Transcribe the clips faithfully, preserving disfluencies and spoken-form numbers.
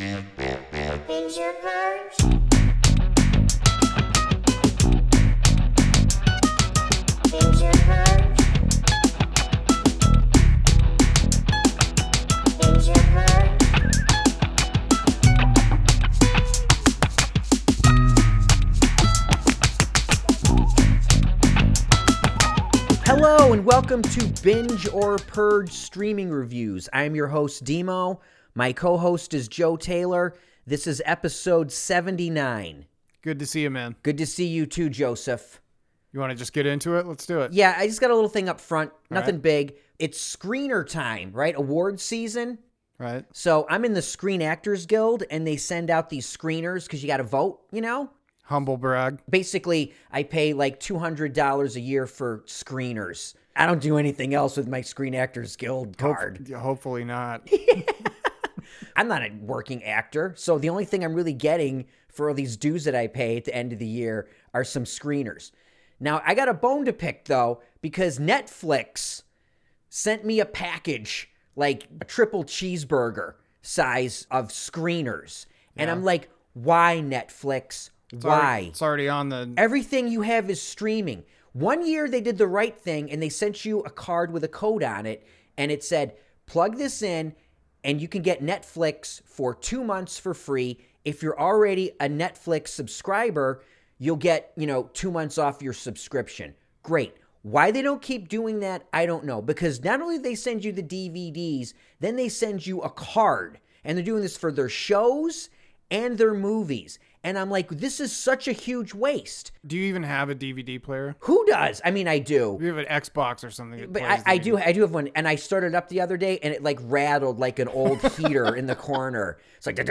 Hello and welcome to Binge or Purge Streaming Reviews. I'm your host, Demo. My co-host is Joe Taylor. This is episode seventy-nine. Good to see you, man. Good to see you too, Joseph. You want to just get into it? Let's do it. Yeah, I just got a little thing up front. Nothing right. Big. It's screener time, right? Award season. Right. So I'm in the Screen Actors Guild, and they send out these screeners because you got to vote, you know? Humble brag. Basically, I pay like two hundred dollars a year for screeners. I don't do anything else with my Screen Actors Guild card. Hope- hopefully not. I'm not a working actor, so the only thing I'm really getting for all these dues that I pay at the end of the year are some screeners. Now, I got a bone to pick, though, because Netflix sent me a package, like a triple cheeseburger size of screeners. Yeah. And I'm like, why, Netflix? It's why? Already, it's already on the... Everything you have is streaming. One year, they did the right thing, and they sent you a card with a code on it, and it said, plug this in, and you can get Netflix for two months for free. If you're already a Netflix subscriber, you'll get, you know, two months off your subscription. Great. Why they don't keep doing that, I don't know. Because not only do they send you the D V Ds, then they send you a card. And they're doing this for their shows and their movies. And I'm like, this is such a huge waste. Do you even have a D V D player? Who does? I mean, I do. You have an Xbox or something that but plays I, I do. I do have one. And I started up the other day, and it like rattled like an old heater in the corner. It's like, and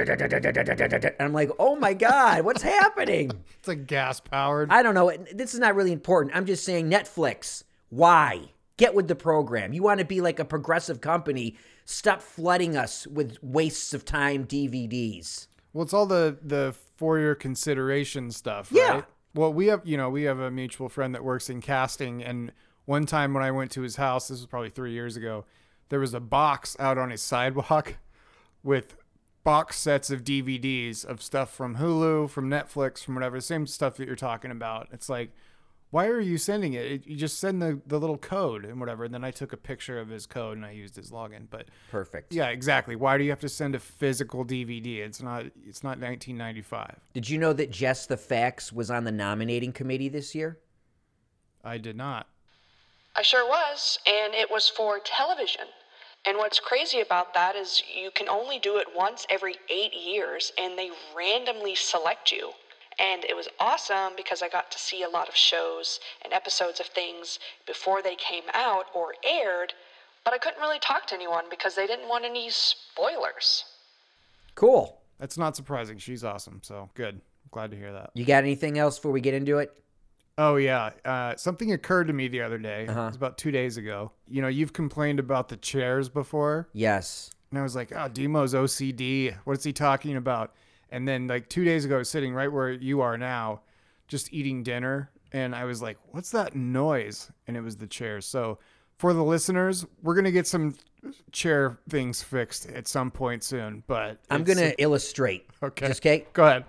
I'm like, oh my god, what's happening? It's like gas powered. I don't know. This is not really important. I'm just saying, Netflix. Why? Get with the program. You want to be like a progressive company? Stop flooding us with wastes of time D V Ds. Well, it's all the the. For your consideration stuff, right? Yeah. Well, we have, you know, we have a mutual friend that works in casting, and one time when I went to his house, this was probably three years ago, there was a box out on his sidewalk with box sets of D V Ds of stuff from Hulu, from Netflix, from whatever, the same stuff that you're talking about. It's like, why are you sending it? it you just send the, the little code and whatever. And then I took a picture of his code and I used his login. But perfect. Yeah, exactly. Why do you have to send a physical D V D? It's not it's not nineteen ninety-five. Did you know that Jess the Fax was on the nominating committee this year? I did not. I sure was. And it was for television. And what's crazy about that is you can only do it once every eight years and they randomly select you. And it was awesome because I got to see a lot of shows and episodes of things before they came out or aired, but I couldn't really talk to anyone because they didn't want any spoilers. Cool. That's not surprising. She's awesome. So good. Glad to hear that. You got anything else before we get into it? Oh, yeah. Uh, something occurred to me the other day. Uh-huh. It was about two days ago. You know, you've complained about the chairs before. Yes. And I was like, oh, Demo's O C D. What's he talking about? And then like two days ago, sitting right where you are now, just eating dinner. And I was like, what's that noise? And it was the chair. So for the listeners, we're going to get some chair things fixed at some point soon. But I'm going to illustrate. Okay. Just, okay. Go ahead.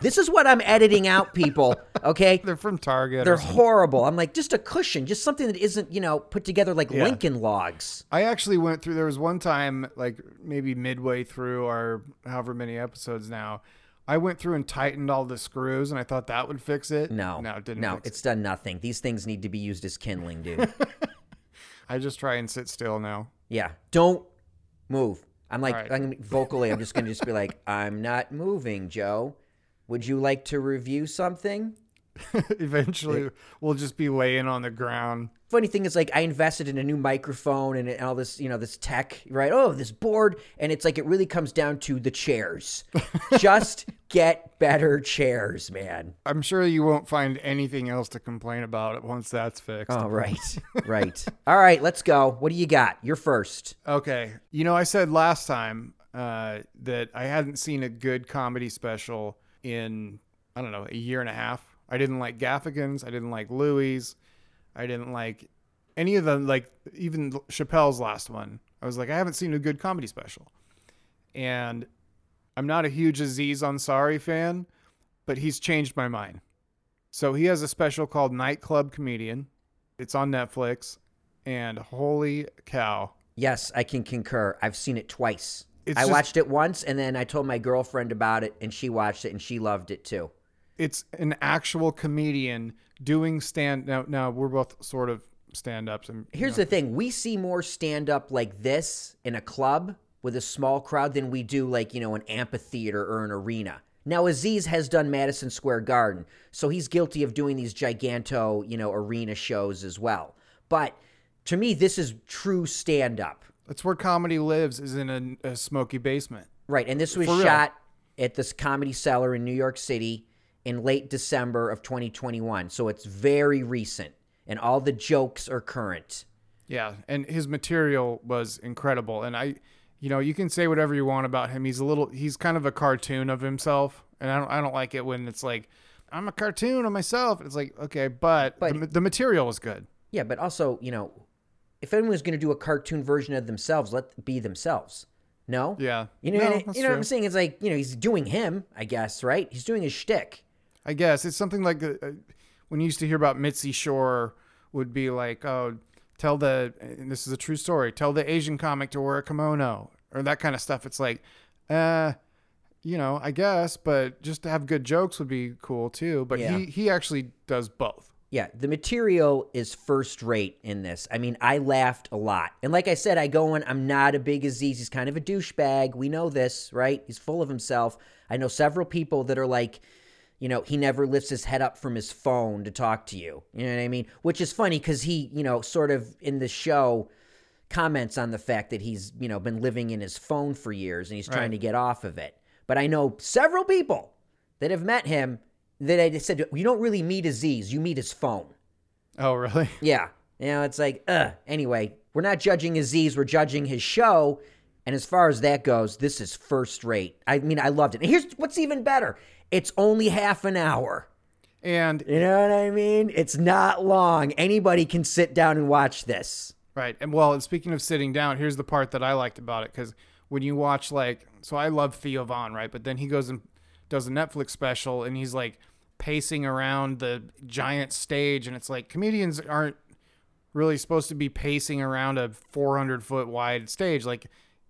This is what I'm editing out, people. Okay. They're from Target. They're horrible. I'm like, just a cushion, just something that isn't, you know, put together like yeah. Lincoln logs. I actually went through, there was one time, like maybe midway through our however many episodes now, I went through and tightened all the screws and I thought that would fix it. No. No, it didn't. No, fix it's it. Done nothing. These things need to be used as kindling, dude. I just try and sit still now. Yeah. Don't move. I'm like, right. I'm, vocally, I'm just going to just be like, I'm not moving, Joe. Would you like to review something? Eventually, we'll just be laying on the ground. Funny thing is, like, I invested in a new microphone and all this, you know, this tech, right? Oh, this board. And it's like it really comes down to the chairs. Just get better chairs, man. I'm sure you won't find anything else to complain about once that's fixed. Oh, right. Right. All right, let's go. What do you got? You're first. Okay. You know, I said last time uh, that I hadn't seen a good comedy special in, I don't know, a year and a half. I didn't like Gaffigan's. I didn't like Louis. I didn't like any of them, like even Chappelle's last one. I was like, I haven't seen a good comedy special. and I'm not a huge Aziz Ansari fan, but he's changed my mind. So he has a special called Nightclub Comedian. It's on Netflix, and holy cow. Yes, I can concur. I've seen it twice. It's I just, watched it once, and then I told my girlfriend about it, and she watched it, and she loved it too. It's an actual comedian doing stand... Now, now we're both sort of stand-ups. And, Here's know. the thing. We see more stand-up like this in a club with a small crowd than we do like, you know, an amphitheater or an arena. Now, Aziz has done Madison Square Garden, so he's guilty of doing these giganto, you know, arena shows as well. But to me, this is true stand-up. That's where comedy lives, is in a, a smoky basement. Right, and this was shot at this Comedy Cellar in New York City in late December of twenty twenty-one, so it's very recent, and all the jokes are current. Yeah, and his material was incredible, and I... You know, you can say whatever you want about him. He's a little, he's kind of a cartoon of himself. And I don't, I don't like it when it's like, I'm a cartoon of myself. It's like, okay, but, but the, the material is good. Yeah, but also, you know, if anyone's going to do a cartoon version of themselves, let them be themselves. No? Yeah. You know, no, it, you know what I'm saying? It's like, you know, he's doing him, I guess, right? He's doing his shtick. I guess. It's something like uh, when you used to hear about Mitzi Shore would be like, oh, tell the, and this is a true story, tell the Asian comic to wear a kimono or that kind of stuff. It's like, uh, you know, I guess, but just to have good jokes would be cool too. But yeah. he, he actually does both. Yeah. The material is first rate in this. I mean, I laughed a lot. And like I said, I go in, I'm not a big Aziz. He's kind of a douchebag. We know this, right? He's full of himself. I know several people that are like, you know, he never lifts his head up from his phone to talk to you. You know what I mean? Which is funny because he, you know, sort of in the show comments on the fact that he's, you know, been living in his phone for years and he's trying right. to get off of it. But I know several people that have met him that I just said, you don't really meet Aziz, you meet his phone. Oh, really? Yeah. You know, it's like, ugh. Anyway, we're not judging Aziz, we're judging his show. And as far as that goes, this is first rate. I mean, I loved it. And here's what's even better. It's only half an hour. And you know what I mean? It's not long. Anybody can sit down and watch this. Right. And well, and speaking of sitting down, here's the part that I liked about it. Because when you watch like, so I love Theo Von, right? But then he goes and does a Netflix special and he's like pacing around the giant stage. And it's like comedians aren't really supposed to be pacing around a four hundred foot wide stage. Like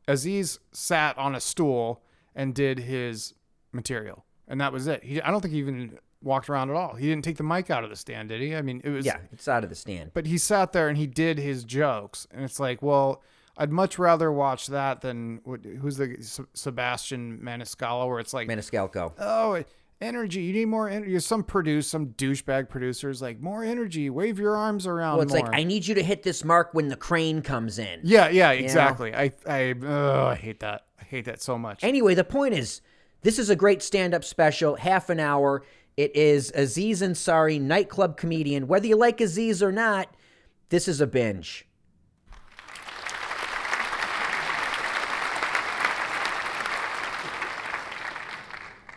Aziz sat on a stool and did his material. And that was it. He, I don't think he even walked around at all. He didn't take the mic out of the stand, did he? I mean, it was... Yeah, it's out of the stand. But he sat there and he did his jokes. And it's like, well, I'd much rather watch that than... Who's the... Sebastian Maniscalco, where it's like... Maniscalco. Oh, energy. You need more energy. Some produce, some douchebag producer's like, more energy. Wave your arms around well, it's more. Like, I need you to hit this mark when the crane comes in. Yeah, yeah, exactly. You know? I, I, oh, I hate that. I hate that so much. Anyway, the point is... This is a great stand-up special, half an hour. It is Aziz Ansari, Nightclub Comedian. Whether you like Aziz or not, this is a binge. I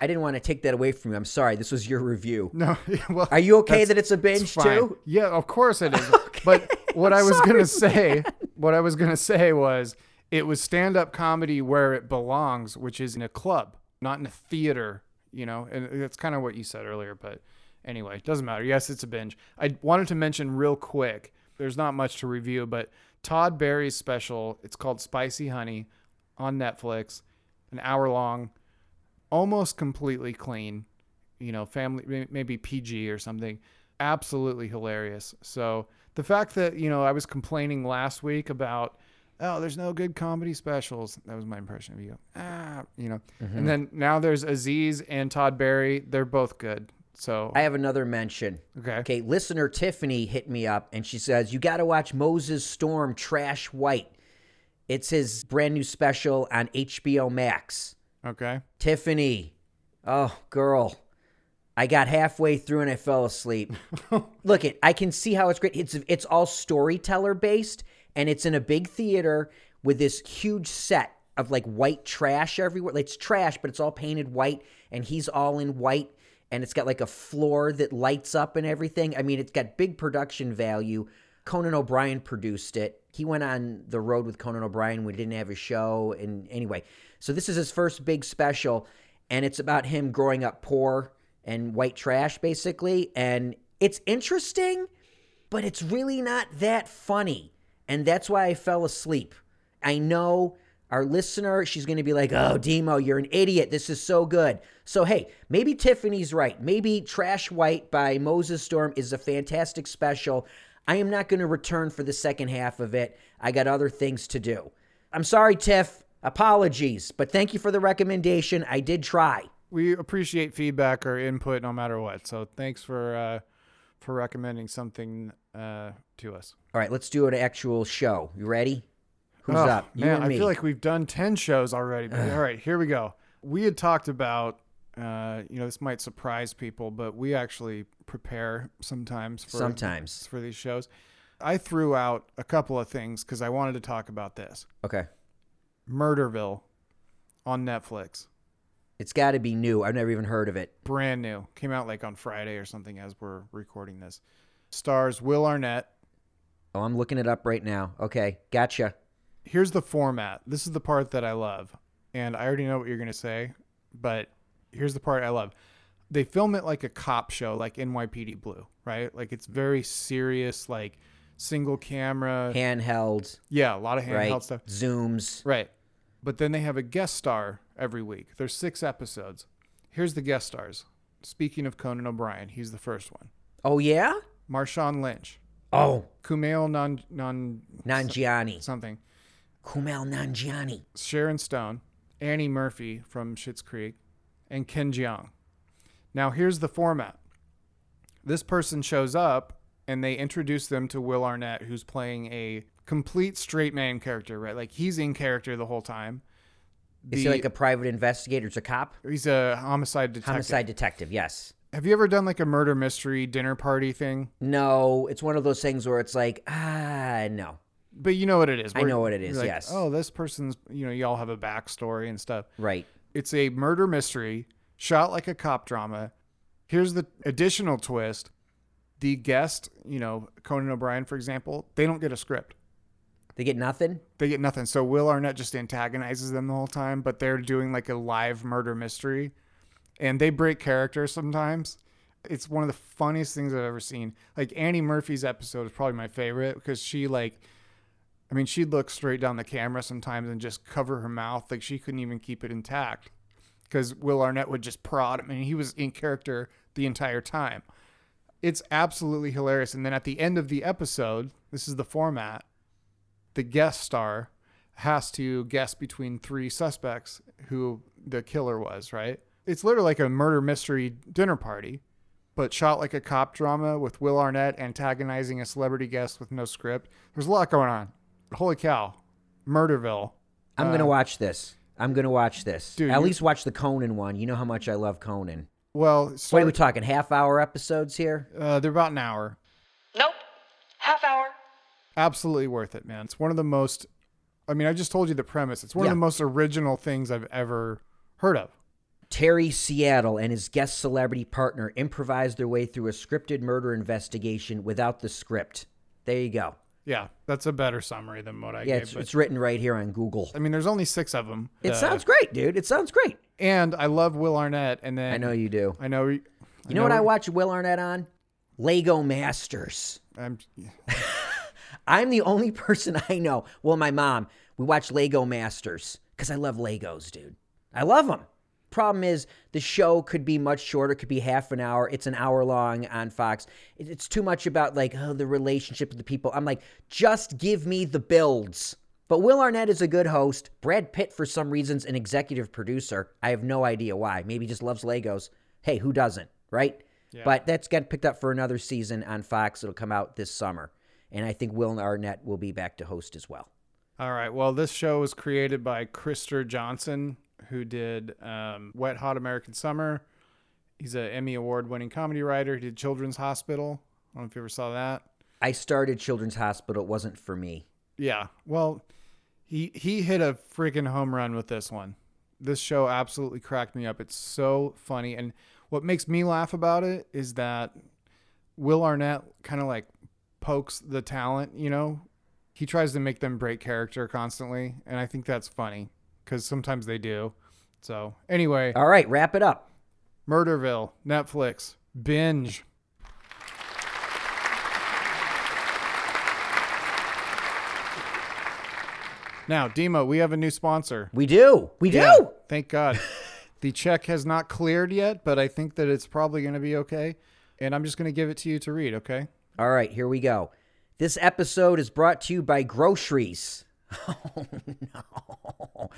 didn't want to take that away from you. I'm sorry. This was your review. No, well, are you okay that it's a binge it's too? Yeah, of course it is. Okay. But what I was going to say, what I was going to say was it was stand-up comedy where it belongs, which is in a club. Not in a theater, you know, and that's kind of what you said earlier, but anyway, it doesn't matter. Yes, it's a binge. I wanted to mention real quick, there's not much to review, but Todd Barry's special, it's called Spicy Honey on Netflix, an hour long, almost completely clean, you know, family, maybe P G or something. Absolutely hilarious. So the fact that, you know, I was complaining last week about oh, there's no good comedy specials. That was my impression of you. Ah, you know. Mm-hmm. And then now there's Aziz and Todd Barry. They're both good. So I have another mention. Okay. Okay. Listener Tiffany hit me up and she says, you got to watch Moses Storm, Trash White. It's his brand new special on H B O Max. Okay. Tiffany. Oh, girl. I got halfway through and I fell asleep. Look, it. I can see how it's great. It's It's all storyteller based. And it's in a big theater with this huge set of like white trash everywhere. Like it's trash, but it's all painted white and he's all in white and it's got like a floor that lights up and everything. I mean, it's got big production value. Conan O'Brien produced it. He went on the road with Conan O'Brien when he didn't have a show. And anyway, so this is his first big special, and it's about him growing up poor and white trash, basically. And it's interesting, but it's really not that funny. And that's why I fell asleep. I know our listener, she's going to be like, oh, Demo, you're an idiot. This is so good. So, hey, maybe Tiffany's right. Maybe Trash White by Moses Storm is a fantastic special. I am not going to return for the second half of it. I got other things to do. I'm sorry, Tiff. Apologies. But thank you for the recommendation. I did try. We appreciate feedback or input no matter what. So thanks for uh, for recommending something uh, to us. All right, let's do an actual show. You ready? Who's oh, up? You man, and me. I feel like we've done ten shows already. But all right, here we go. We had talked about, uh, you know, this might surprise people, but we actually prepare sometimes for, sometimes. for these shows. I threw out a couple of things because I wanted to talk about this. Okay. Murderville on Netflix. It's got to be new. I've never even heard of it. Brand new. Came out like on Friday or something as we're recording this. Stars Will Arnett. Oh, I'm looking it up right now. Okay, gotcha. Here's the format. This is the part that I love. And I already know what you're going to say, but here's the part I love. They film it like a cop show, like N Y P D Blue, right? Like it's very serious, like single camera. Handheld. Yeah, a lot of handheld right? stuff. Zooms. Right. But then they have a guest star every week. There's six episodes. Here's the guest stars. Speaking of Conan O'Brien, he's the first one. Oh, yeah? Marshawn Lynch. Oh. Kumail Nan, Nan, Nanjiani. Something. Kumail Nanjiani. Sharon Stone. Annie Murphy from Schitt's Creek. And Ken Jeong. Now, here's the format. This person shows up, and they introduce them to Will Arnett, who's playing a complete straight man character, right? Like, he's in character the whole time. The, Is he like a private investigator? It's a cop? He's a homicide detective. Homicide detective, yes. Have you ever done like a murder mystery dinner party thing? No. It's one of those things where it's like, ah, no. But you know what it is. We're, I know what it is, like, yes. Oh, this person's, you know, y'all have a backstory and stuff. Right. It's a murder mystery shot like a cop drama. Here's the additional twist. The guest, you know, Conan O'Brien, for example, they don't get a script. They get nothing? They get nothing. So Will Arnett just antagonizes them the whole time, but they're doing like a live murder mystery. And they break character sometimes. It's one of the funniest things I've ever seen. Like Annie Murphy's episode is probably my favorite because she like, I mean, she'd look straight down the camera sometimes and just cover her mouth. Like she couldn't even keep it intact because Will Arnett would just prod him. And he was in character the entire time. It's absolutely hilarious. And then at the end of the episode, this is the format. The guest star has to guess between three suspects who the killer was, right? It's literally like a murder mystery dinner party, but shot like a cop drama with Will Arnett antagonizing a celebrity guest with no script. There's a lot going on. Holy cow. Murderville. I'm um, going to watch this. I'm going to watch this. Dude, At you, least watch the Conan one. You know how much I love Conan. Well, so, what are we talking? Half hour episodes here? Uh, they're about an hour. Nope. Half hour. Absolutely worth it, man. It's one of the most, I mean, I just told you the premise. It's one yeah. of the most original things I've ever heard of. Terry Seattle and his guest celebrity partner improvised their way through a scripted murder investigation without the script. There you go. Yeah, that's a better summary than what I yeah, gave. Yeah, it's, it's written right here on Google. I mean, there's only six of them. It uh, sounds great, dude. It sounds great. And I love Will Arnett. And then I know you do. I know. I you know, know what I watch Will Arnett on? Lego Masters. I'm... Yeah. I'm the only person I know. Well, my mom, we watch Lego Masters because I love Legos, dude. I love them. Problem is the show could be much shorter, could be half an hour. It's an hour long on Fox. It's too much about like oh, the relationship of the people. I'm like, just give me the builds. But Will Arnett is a good host. Brad Pitt, for some reason's an executive producer. I have no idea why. Maybe he just loves Legos. Hey, who doesn't, right? Yeah. But that's got picked up for another season on Fox. It'll come out this summer. And I think Will Arnett will be back to host as well. All right. Well, this show was created by Krister Johnson, who did um, Wet Hot American Summer. He's an Emmy Award-winning comedy writer. He did Children's Hospital. I don't know if you ever saw that. I started Children's Hospital. It wasn't for me. Yeah. Well, he he hit a freaking home run with this one. This show absolutely cracked me up. It's so funny. And what makes me laugh about it is that Will Arnett kind of like pokes the talent, you know, he tries to make them break character constantly. And I think that's funny because sometimes they do. So anyway. All right. Wrap it up. Murderville, Netflix, binge. Now, Dima, we have a new sponsor. We do. We do. Yeah, thank God. The check has not cleared yet, but I think that it's probably going to be okay. And I'm just going to give it to you to read, okay? All right, here we go. This episode is brought to you by groceries. Oh, no.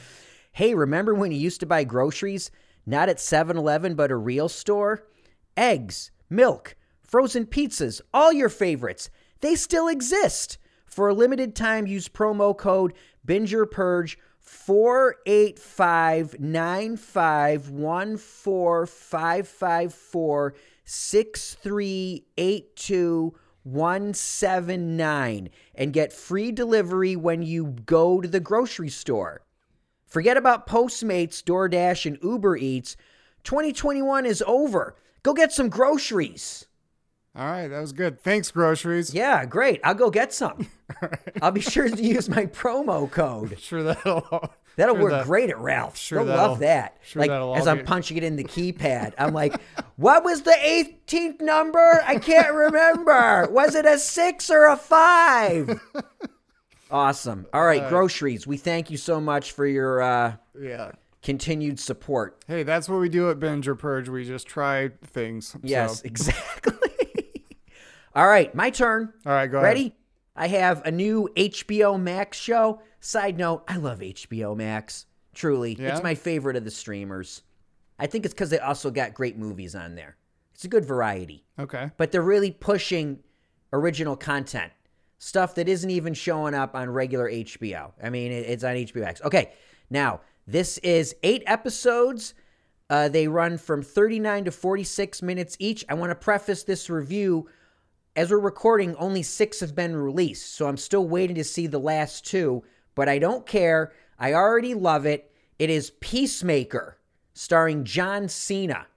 Hey, remember when you used to buy groceries? Not at seven eleven, but a real store? Eggs, milk, frozen pizzas, all your favorites. They still exist. For a limited time, use promo code BingerPurge four eight five nine five one four five five four six three eight two one seven nine and get free delivery when you go to the grocery store. Forget about Postmates, DoorDash, and Uber Eats. twenty twenty-one is over. Go get some groceries. All right, that was good. Thanks, groceries. Yeah, great. I'll go get some. All right. I'll be sure to use my promo code. I'm sure that'll that'll sure work that, great at Ralph's. Sure They'll love that. Sure like as be... I'm punching it in the keypad, I'm like, "What was the eighteenth number? I can't remember. Was it a six or a five?" Awesome. All right, uh, groceries. We thank you so much for your uh, yeah. continued support. Hey, that's what we do at Binge or Purge. We just try things. Yes, so. Exactly. All right, my turn. All right, go ahead. Ready? I have a new H B O Max show. Side note, I love H B O Max. Truly. Yeah. It's my favorite of the streamers. I think it's because they also got great movies on there. It's a good variety. Okay. But they're really pushing original content. Stuff that isn't even showing up on regular H B O. I mean, it's on H B O Max. Okay, now, this is eight episodes. Uh, they run from thirty-nine to forty-six minutes each. I want to preface this review. As we're recording, only six have been released, so I'm still waiting to see the last two, but I don't care. I already love it. It is Peacemaker, starring John Cena,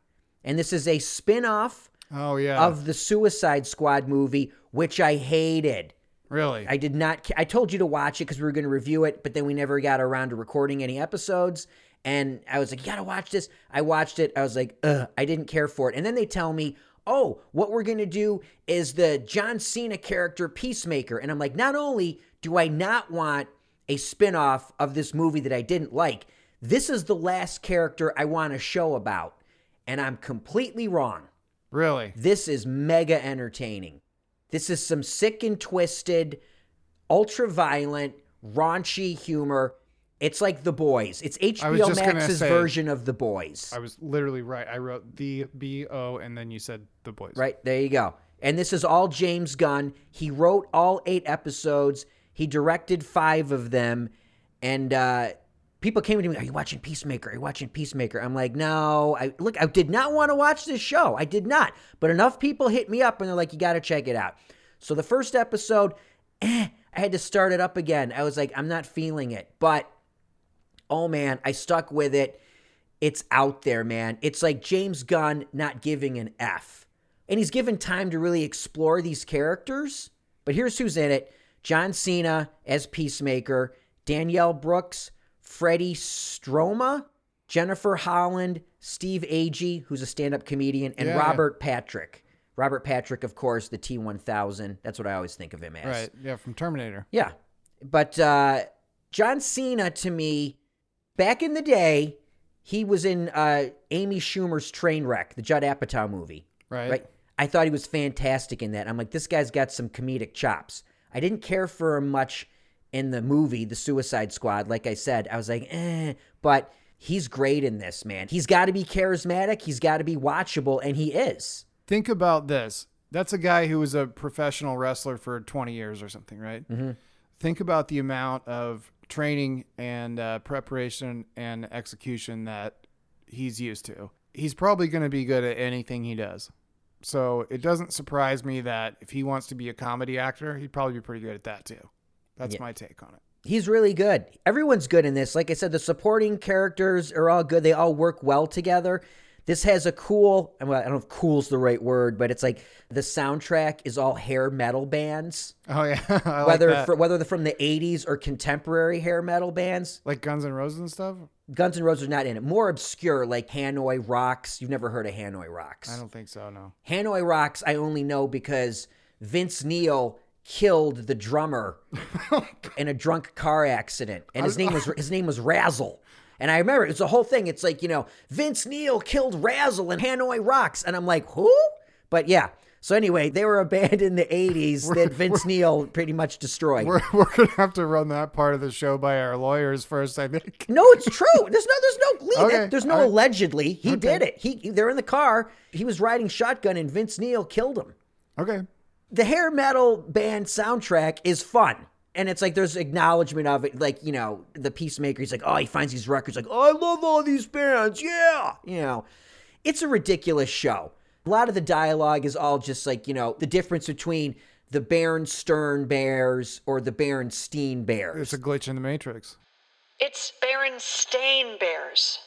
and this is a spin-off oh, yeah. of the Suicide Squad movie, which I hated. Really? I did not. I told you to watch it because we were going to review it, but then we never got around to recording any episodes, and I was like, you got to watch this. I watched it. I was like, ugh, I didn't care for it, and then they tell me, oh, what we're going to do is the John Cena character Peacemaker. And I'm like, not only do I not want a spinoff of this movie that I didn't like, this is the last character I want a show about. And I'm completely wrong. Really? This is mega entertaining. This is some sick and twisted, ultra-violent, raunchy humor. It's like The Boys. It's H B O Max's say, version of The Boys. I was literally right. I wrote the B O and then you said The Boys. Right. There you go. And this is all James Gunn. He wrote all eight episodes. He directed five of them. And uh, people came to me, are you watching Peacemaker? Are you watching Peacemaker? I'm like, no. I Look, I did not want to watch this show. I did not. But enough people hit me up and they're like, you got to check it out. So the first episode, eh, I had to start it up again. I was like, I'm not feeling it. But... oh, man, I stuck with it. It's out there, man. It's like James Gunn not giving an F. And he's given time to really explore these characters. But here's who's in it. John Cena as Peacemaker, Danielle Brooks, Freddie Stroma, Jennifer Holland, Steve Agee, who's a stand-up comedian, and yeah. Robert Patrick. Robert Patrick, of course, the T one thousand. That's what I always think of him as. Right, yeah, from Terminator. Yeah, but uh, John Cena, to me... back in the day, he was in uh, Amy Schumer's Trainwreck, the Judd Apatow movie. Right. right. I thought he was fantastic in that. I'm like, this guy's got some comedic chops. I didn't care for him much in the movie, The Suicide Squad. Like I said, I was like, eh. But he's great in this, man. He's got to be charismatic. He's got to be watchable, and he is. Think about this. That's a guy who was a professional wrestler for twenty years or something, right? Mm-hmm. Think about the amount of... training and uh, preparation and execution that he's used to. He's probably going to be good at anything he does. So it doesn't surprise me that if he wants to be a comedy actor, he'd probably be pretty good at that too. That's yeah. my take on it. He's really good. Everyone's good in this. Like I said, the supporting characters are all good. They all work well together. This has a cool, I don't know if cool's the right word, but it's like the soundtrack is all hair metal bands. Oh, yeah. I whether like for, whether they're from the eighties or contemporary hair metal bands. Like Guns N' Roses and stuff? Guns N' Roses are not in it. More obscure, like Hanoi Rocks. You've never heard of Hanoi Rocks. I don't think so, no. Hanoi Rocks, I only know because Vince Neil killed the drummer in a drunk car accident. And his name was his name was Razzle. And I remember it was a whole thing. It's like, you know, Vince Neil killed Razzle in Hanoi Rocks. And I'm like, who? But yeah. So anyway, they were a band in the eighties we're, that Vince Neil pretty much destroyed. We're, we're going to have to run that part of the show by our lawyers first, I think. No, it's true. There's no there's no lead. Okay. There's no I, allegedly. He okay. did it. He They're in the car. He was riding shotgun and Vince Neil killed him. Okay. The hair metal band soundtrack is fun. And it's like there's acknowledgement of it, like, you know, the Peacemaker, he's like, oh, he finds these records, like, oh, I love all these bands, yeah. You know, it's a ridiculous show. A lot of the dialogue is all just like, you know, the difference between the Berenstain Bears or the Berenstain Bears. It's a glitch in the Matrix. It's Berenstain Bears.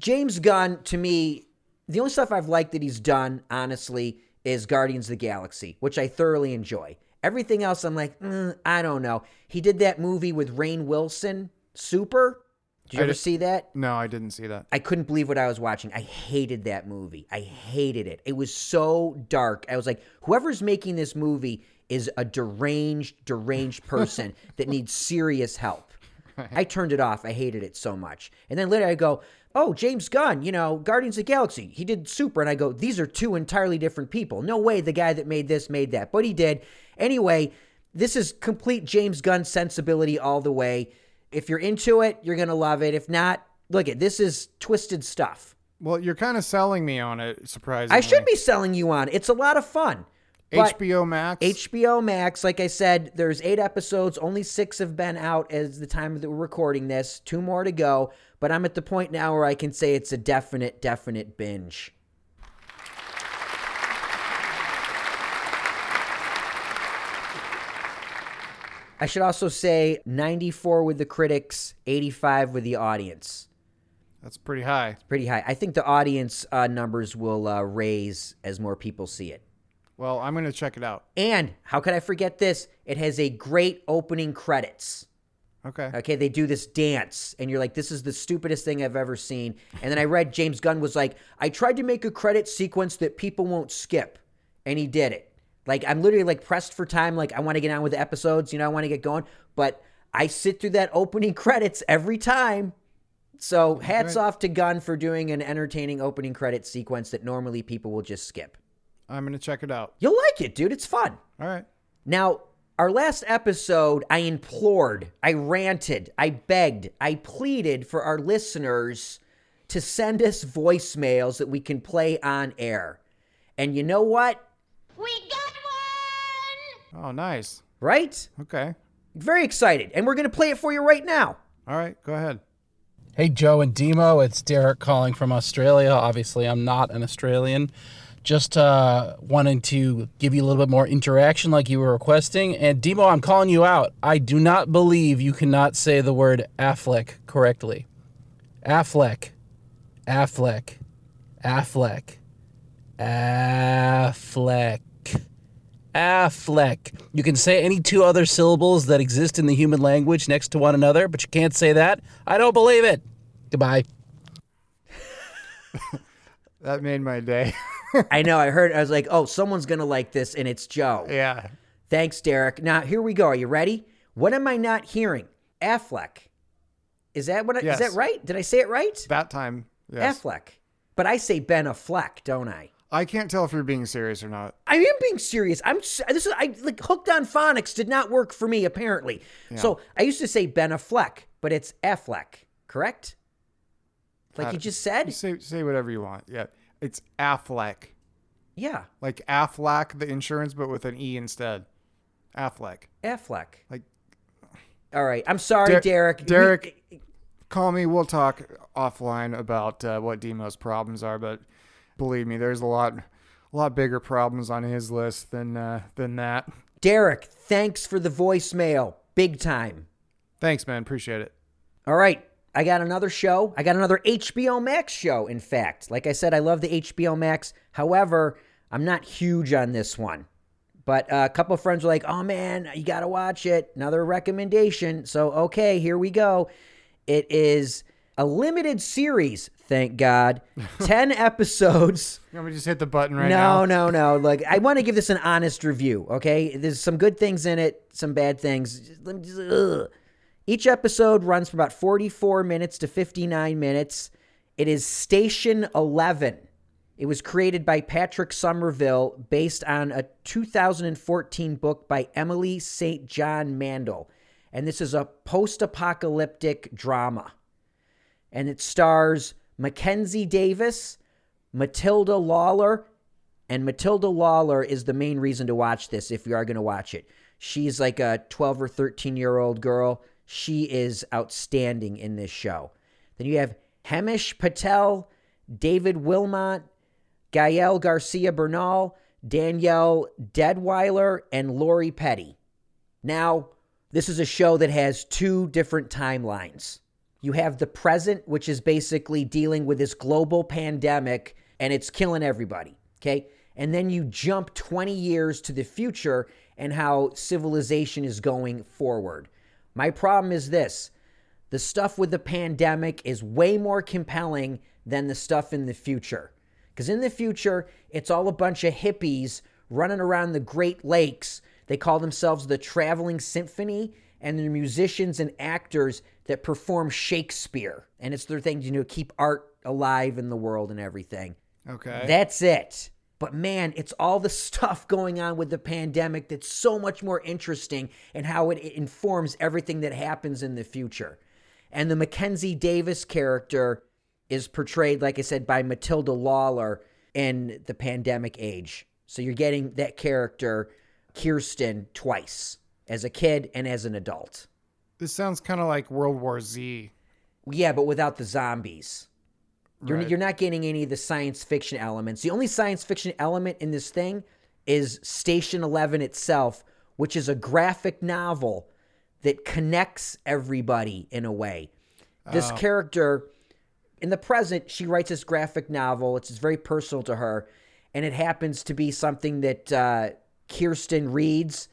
James Gunn, to me, the only stuff I've liked that he's done, honestly, is Guardians of the Galaxy, which I thoroughly enjoy. Everything else, I'm like, mm, I don't know. He did that movie with Rainn Wilson, Super. Did you I ever did, see that? No, I didn't see that. I couldn't believe what I was watching. I hated that movie. I hated it. It was so dark. I was like, whoever's making this movie is a deranged, deranged person that needs serious help. Right. I turned it off. I hated it so much. And then later I go, oh, James Gunn, you know, Guardians of the Galaxy. He did Super. And I go, these are two entirely different people. No way the guy that made this made that. But he did. Anyway, this is complete James Gunn sensibility all the way. If you're into it, you're going to love it. If not, look at this is twisted stuff. Well, you're kind of selling me on it, surprisingly. I should be selling you on it. It's a lot of fun. H B O Max. H B O Max. Like I said, there's eight episodes. Only six have been out as the time that we're recording this. Two more to go. But I'm at the point now where I can say it's a definite, definite binge. I should also say ninety-four with the critics, eighty-five with the audience. That's pretty high. It's pretty high. I think the audience uh, numbers will uh, raise as more people see it. Well, I'm going to check it out. And how could I forget this? It has a great opening credits. Okay. Okay, they do this dance, and you're like, this is the stupidest thing I've ever seen. And then I read James Gunn was like, I tried to make a credit sequence that people won't skip, and he did it. Like, I'm literally, like, pressed for time. Like, I want to get on with the episodes. You know, I want to get going. But I sit through that opening credits every time. So hats right. off to Gunn for doing an entertaining opening credit sequence that normally people will just skip. I'm going to check it out. You'll like it, dude. It's fun. All right. Now, our last episode, I implored, I ranted, I begged, I pleaded for our listeners to send us voicemails that we can play on air. And you know what? We got Oh, nice. Right? Okay. Very excited. And we're going to play it for you right now. All right. Go ahead. Hey, Joe and Demo. It's Derek calling from Australia. Obviously, I'm not an Australian. Just uh, wanting to give you a little bit more interaction like you were requesting. And, Demo, I'm calling you out. I do not believe you cannot say the word Affleck correctly. Affleck. Affleck. Affleck. Affleck. Affleck. You can say any two other syllables that exist in the human language next to one another, but you can't say that. I don't believe it. Goodbye. That made my day. I know. I heard. I was like, oh, someone's going to like this, and it's Joe. Yeah. Thanks, Derek. Now, here we go. Are you ready? What am I not hearing? Affleck. Is that what? I, yes. Is that right? Did I say it right? That time. Yes. Affleck. But I say Ben Affleck, don't I? I can't tell if you're being serious or not. I am being serious. I'm this is I like hooked on phonics did not work for me apparently. Yeah. So I used to say Ben Affleck, but it's Affleck, correct? Like uh, you just said. Say say whatever you want. Yeah, it's Affleck. Yeah, like Aflac, the insurance, but with an E instead. Affleck. Affleck. Like. All right. I'm sorry, Der- Derek. Derek, we, call me. We'll talk offline about uh, what Demo's problems are, but. Believe me, there's a lot, a lot bigger problems on his list than uh, than that. Derek, thanks for the voicemail. Big time. Thanks, man. Appreciate it. All right. I got another show. I got another H B O Max show, in fact. Like I said, I love the H B O Max. However, I'm not huge on this one. But uh, a couple of friends were like, oh, man, you got to watch it. Another recommendation. So, okay, here we go. It is a limited series, thank God. ten episodes. You want me to just hit the button right no, now? No, no, no. Like, I want to give this an honest review, okay? There's some good things in it, some bad things. Just, let me just, ugh. Each episode runs from about forty-four minutes to fifty-nine minutes. It is Station Eleven. It was created by Patrick Somerville based on a two thousand fourteen book by Emily Saint John Mandel. And this is a post-apocalyptic drama. And it stars Mackenzie Davis, Matilda Lawler, and Matilda Lawler is the main reason to watch this if you are going to watch it. She's like a twelve or thirteen-year-old girl. She is outstanding in this show. Then you have Hemish Patel, David Wilmot, Gael Garcia Bernal, Danielle Deadweiler, and Lori Petty. Now, this is a show that has two different timelines. You have the present, which is basically dealing with this global pandemic, and it's killing everybody, okay? And then you jump twenty years to the future and how civilization is going forward. My problem is this. The stuff with the pandemic is way more compelling than the stuff in the future. Because in the future, it's all a bunch of hippies running around the Great Lakes. They call themselves the Traveling Symphony, and they're musicians and actors that perform Shakespeare. And it's their thing, you know, keep art alive in the world and everything. Okay. That's it. But man, it's all the stuff going on with the pandemic that's so much more interesting and how it informs everything that happens in the future. And the Mackenzie Davis character is portrayed, like I said, by Matilda Lawler in the pandemic age. So you're getting that character, Kirsten, twice, as a kid and as an adult. This sounds kind of like World War Z. Yeah, but without the zombies. You're, right. You're not getting any of the science fiction elements. The only science fiction element in this thing is Station Eleven itself, which is a graphic novel that connects everybody in a way. This oh. character, in the present, she writes this graphic novel. It's very personal to her, and it happens to be something that uh, Kirsten reads,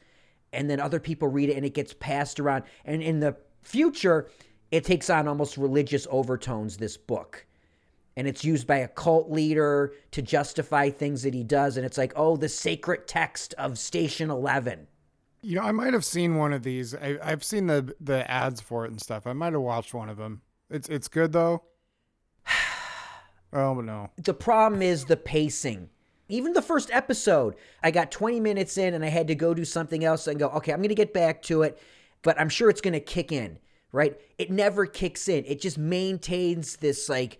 and then other people read it, and it gets passed around. And in the future, it takes on almost religious overtones, this book. And it's used by a cult leader to justify things that he does, and it's like, oh, the sacred text of Station Eleven. You know, I might have seen one of these. I, I've seen the the ads for it and stuff. I might have watched one of them. It's it's good, though. Oh, no. The problem is the pacing. Even the first episode, I got twenty minutes in, and I had to go do something else and go, okay, I'm going to get back to it, but I'm sure it's going to kick in, right? It never kicks in. It just maintains this, like,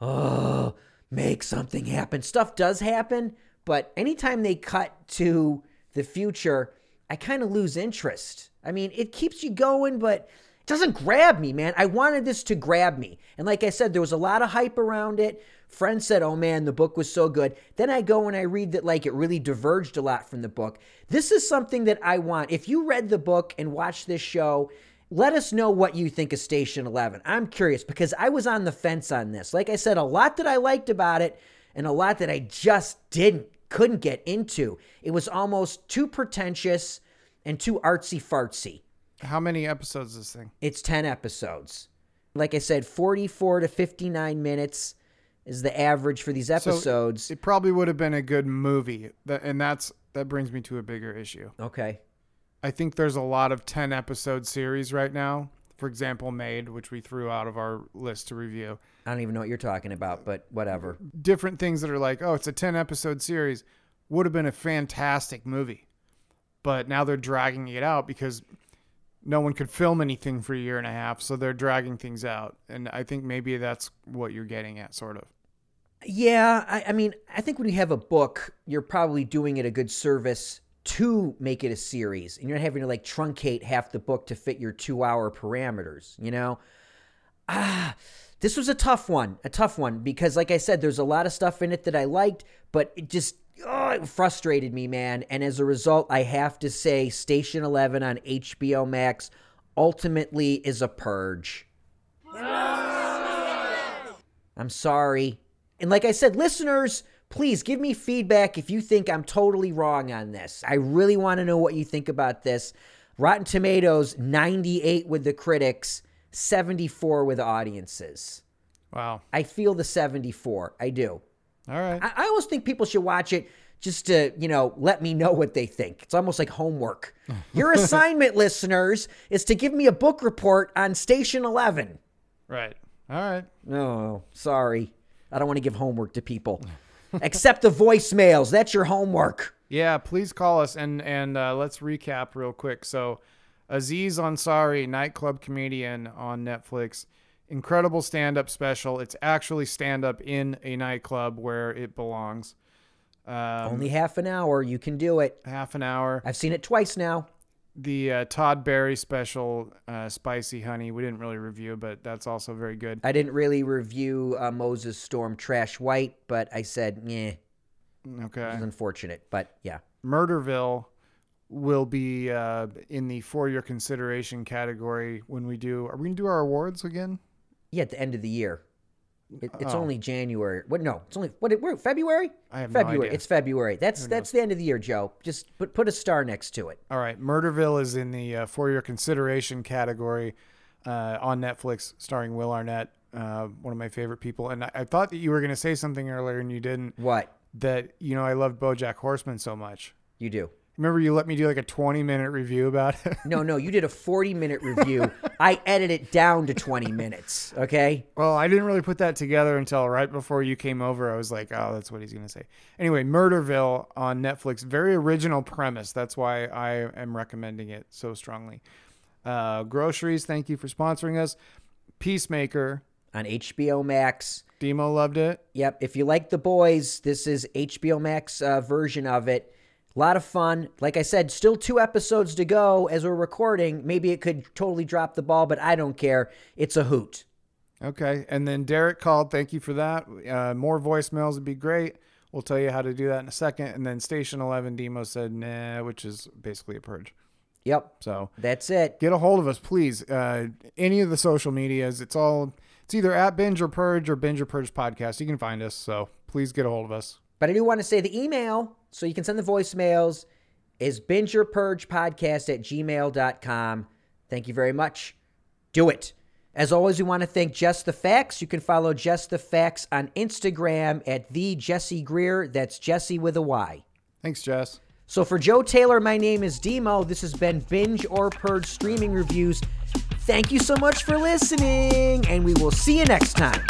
oh, make something happen. Stuff does happen, but anytime they cut to the future, I kind of lose interest. I mean, it keeps you going, but it doesn't grab me, man. I wanted this to grab me. And like I said, there was a lot of hype around it. Friends said, oh, man, the book was so good. Then I go and I read that, like, it really diverged a lot from the book. This is something that I want. If you read the book and watched this show, let us know what you think of Station Eleven. I'm curious because I was on the fence on this. Like I said, a lot that I liked about it and a lot that I just didn't, couldn't get into. It was almost too pretentious and too artsy-fartsy. How many episodes is this thing? It's ten episodes. Like I said, forty-four to fifty-nine minutes is the average for these episodes. So it probably would have been a good movie. And that's that brings me to a bigger issue. Okay. I think there's a lot of ten-episode series right now. For example, Made, which we threw out of our list to review. I don't even know what you're talking about, but whatever. Different things that are like, oh, it's a ten-episode series. Would have been a fantastic movie. But now they're dragging it out because no one could film anything for a year and a half, so they're dragging things out. And I think maybe that's what you're getting at, sort of. Yeah, I, I mean, I think when you have a book, you're probably doing it a good service to make it a series. And you're not having to, like, truncate half the book to fit your two-hour parameters, you know? Ah, this was a tough one, a tough one, because, like I said, there's a lot of stuff in it that I liked, but it just... Oh, it frustrated me, man. And as a result, I have to say Station Eleven on H B O Max ultimately is a purge. I'm sorry. And like I said, listeners, please give me feedback if you think I'm totally wrong on this. I really want to know what you think about this. Rotten Tomatoes, ninety-eight with the critics, seventy-four with audiences. Wow. I feel the seventy-four. I do. All right. I, I almost think people should watch it just to, you know, let me know what they think. It's almost like homework. Your assignment, listeners, is to give me a book report on Station Eleven. Right. All right. Oh, sorry. I don't want to give homework to people. Except the voicemails. That's your homework. Yeah, please call us. And, and uh, let's recap real quick. So Aziz Ansari, Nightclub Comedian on Netflix. Incredible stand-up special. It's actually stand-up in a nightclub where it belongs. Um, Only half an hour. You can do it. Half an hour. I've seen it twice now. The uh, Todd Barry special, uh, Spicy Honey, we didn't really review, but that's also very good. I didn't really review uh, Moses Storm, Trash White, but I said, meh. Okay. It was unfortunate, but yeah. Murderville will be uh, in the for your consideration category when we do. Are we going to do our awards again? Yeah, at the end of the year. It, it's oh. only January. What? No, it's only what? We're February. I have February. No idea. It's February. That's that's the end of the year, Joe. Just put put a star next to it. All right, Murderville is in the uh, for your consideration category uh, on Netflix, starring Will Arnett, uh, one of my favorite people. And I, I thought that you were going to say something earlier, and you didn't. What? That you know, I love BoJack Horseman so much. You do. Remember, you let me do like a twenty-minute review about it? No, no, you did a forty-minute review. I edited it down to twenty minutes, okay? Well, I didn't really put that together until right before you came over. I was like, oh, that's what he's going to say. Anyway, Murderville on Netflix, very original premise. That's why I am recommending it so strongly. Uh, groceries, thank you for sponsoring us. Peacemaker. On H B O Max. Demo loved it. Yep, if you like The Boys, this is H B O Max uh, version of it. A lot of fun. Like I said, still two episodes to go as we're recording. Maybe it could totally drop the ball, but I don't care. It's a hoot. Okay. And then Derek called. Thank you for that. Uh, more voicemails would be great. We'll tell you how to do that in a second. And then Station Eleven Demo said, nah, which is basically a purge. Yep. So that's it. Get a hold of us, please. Uh, any of the social medias. It's all, it's either at Binge or Purge or Binge or Purge podcast. You can find us. So please get a hold of us. But I do want to say the email, so you can send the voicemails, is bingeyourpurgepodcast at gmail dot com. Thank you very much. Do it. As always, we want to thank Just the Facts. You can follow Just the Facts on Instagram at the Jesse Greer. That's Jesse with a Y. Thanks, Jess. So for Joe Taylor, my name is Demo. This has been Binge or Purge Streaming Reviews. Thank you so much for listening, and we will see you next time.